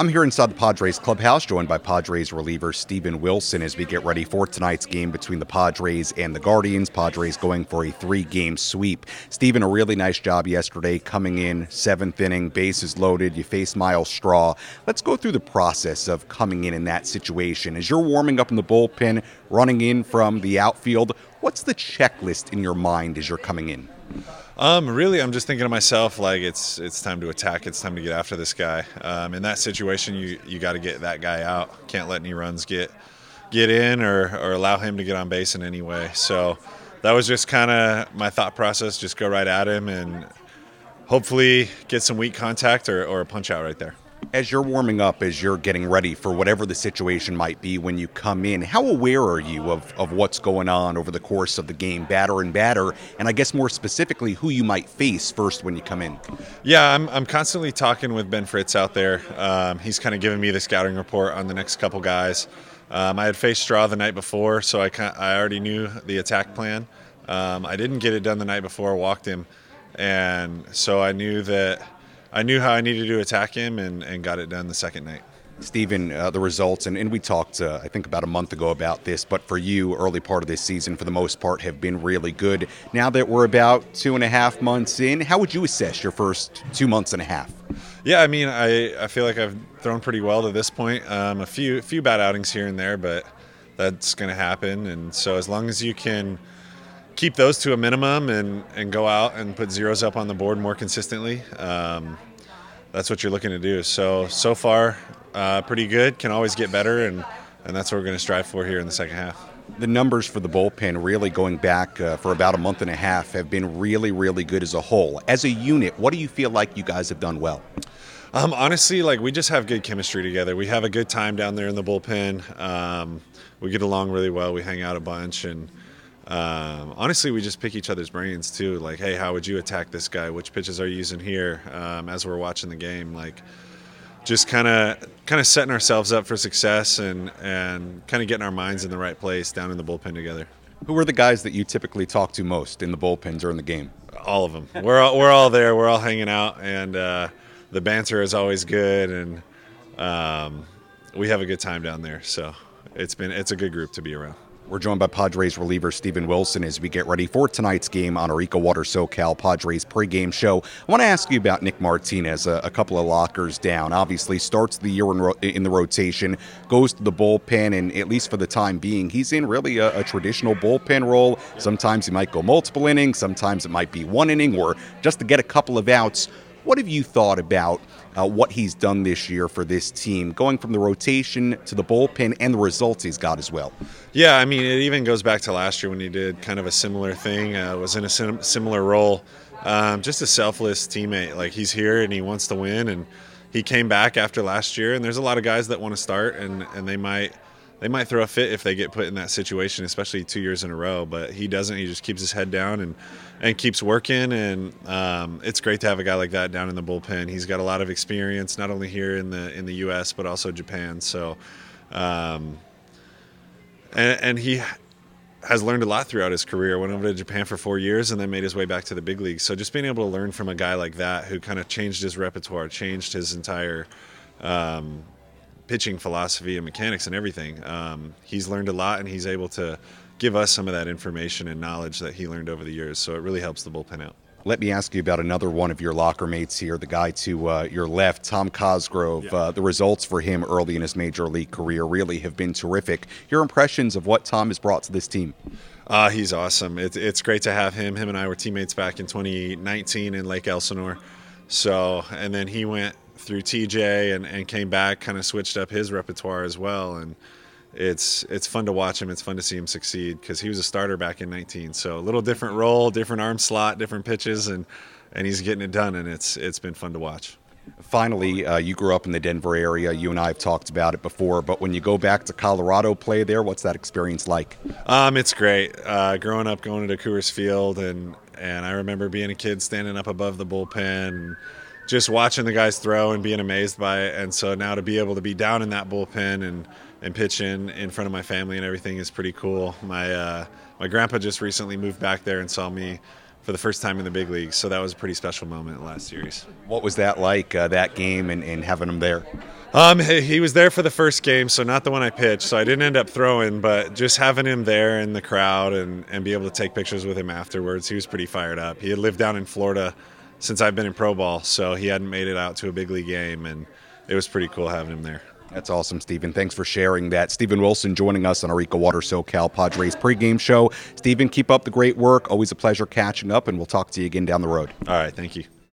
I'm here inside the Padres clubhouse, joined by Padres reliever Steven Wilson as we get ready for tonight's game between the Padres and the Guardians. Padres going for a 3-game sweep. Steven, a really nice job yesterday coming in, 7th inning, bases loaded. You face Miles Straw. Let's go through the process of coming in that situation. As you're warming up in the bullpen, running in from the outfield, what's the checklist in your mind as you're coming in? Really, I'm just thinking to myself, like, it's time to attack. It's time to get after this guy. In that situation, you got to get that guy out. Can't let any runs get in or allow him to get on base in any way. So that was just kind of my thought process. Just go right at him and hopefully get some weak contact or a punch out right there. As you're warming up, as you're getting ready for whatever the situation might be when you come in, how aware are you of what's going on over the course of the game, batter, and I guess more specifically who you might face first when you come in? Yeah, I'm constantly talking with Ben Fritz out there. He's kind of giving me the scouting report on the next couple guys. I had faced Straw the night before, so I already knew the attack plan. I didn't get it done the night before, I walked him, and so I knew how I needed to attack him and got it done the second night. Steven, the results, and we talked, I think, about a month ago about this, but for you, early part of this season, for the most part, have been really good. Now that we're about 2.5 months in, how would you assess your first 2.5 months? Yeah, I mean, I feel like I've thrown pretty well to this point. A few bad outings here and there, but that's going to happen. And so as long as you can keep those to a minimum and go out and put zeros up on the board more consistently, that's what you're looking to do. So far, pretty good. Can always get better, and that's what we're going to strive for here in the second half. The numbers for the bullpen, really going back for about 1.5 months, have been really, really good as a whole. As a unit, what do you feel like you guys have done well? Honestly, like, we just have good chemistry together. We have a good time down there in the bullpen. We get along really well. We hang out a bunch, and honestly, we just pick each other's brains too. Like, hey, how would you attack this guy? Which pitches are you using here? As we're watching the game, like, just kind of setting ourselves up for success and kind of getting our minds in the right place down in the bullpen together. Who are the guys that you typically talk to most in the bullpen during the game? All of them. We're all there. We're all hanging out, and the banter is always good, and we have a good time down there. So it's a good group to be around. We're joined by Padres reliever Steven Wilson as we get ready for tonight's game on our EcoWater SoCal Padres pregame show. I want to ask you about Nick Martinez, a couple of lockers down. Obviously, starts the year in the rotation, goes to the bullpen, and at least for the time being, he's in really a traditional bullpen role. Sometimes he might go multiple innings, sometimes it might be one inning, or just to get a couple of outs. What have you thought about what he's done this year for this team, going from the rotation to the bullpen and the results he's got as well? Yeah, I mean, it even goes back to last year when he did kind of a similar thing, was in a similar role, just a selfless teammate. Like, he's here and he wants to win, and he came back after last year, and there's a lot of guys that want to start, and they might throw a fit if they get put in that situation, especially 2 years in a row, but he doesn't. He just keeps his head down and keeps working, and it's great to have a guy like that down in the bullpen. He's got a lot of experience, not only here in the U.S., but also Japan. So, and he has learned a lot throughout his career. Went over to Japan for 4 years and then made his way back to the big leagues. So just being able to learn from a guy like that who kind of changed his repertoire, changed his entire pitching philosophy and mechanics and everything. He's learned a lot, and he's able to give us some of that information and knowledge that he learned over the years. So it really helps the bullpen out. Let me ask you about another one of your locker mates here, the guy to your left, Tom Cosgrove. Yeah. The results for him early in his major league career really have been terrific. Your impressions of what Tom has brought to this team? He's awesome. It's great to have him. Him and I were teammates back in 2019 in Lake Elsinore. So, and then he went through TJ and came back, kind of switched up his repertoire as well, and it's fun to watch him. It's fun to see him succeed because he was a starter back in 19, so a little different role, different arm slot, different pitches, and he's getting it done, and it's been fun to watch. Finally, you grew up in the Denver area. You and I have talked about it before, but when you go back to Colorado, play there, what's that experience like? It's great. Growing up, going to Coors Field, and I remember being a kid standing up above the bullpen and just watching the guys throw and being amazed by it. And so now to be able to be down in that bullpen and pitch in front of my family and everything is pretty cool. My grandpa just recently moved back there and saw me for the first time in the big leagues. So that was a pretty special moment last series. What was that like, that game and having him there? He was there for the first game, so not the one I pitched, so I didn't end up throwing, but just having him there in the crowd and be able to take pictures with him afterwards, he was pretty fired up. He had lived down in Florida since I've been in pro ball, so he hadn't made it out to a big league game, and it was pretty cool having him there. That's awesome, Steven. Thanks for sharing that. Steven Wilson joining us on our EcoWater SoCal Padres pregame show. Steven, keep up the great work. Always a pleasure catching up, and we'll talk to you again down the road. All right, thank you.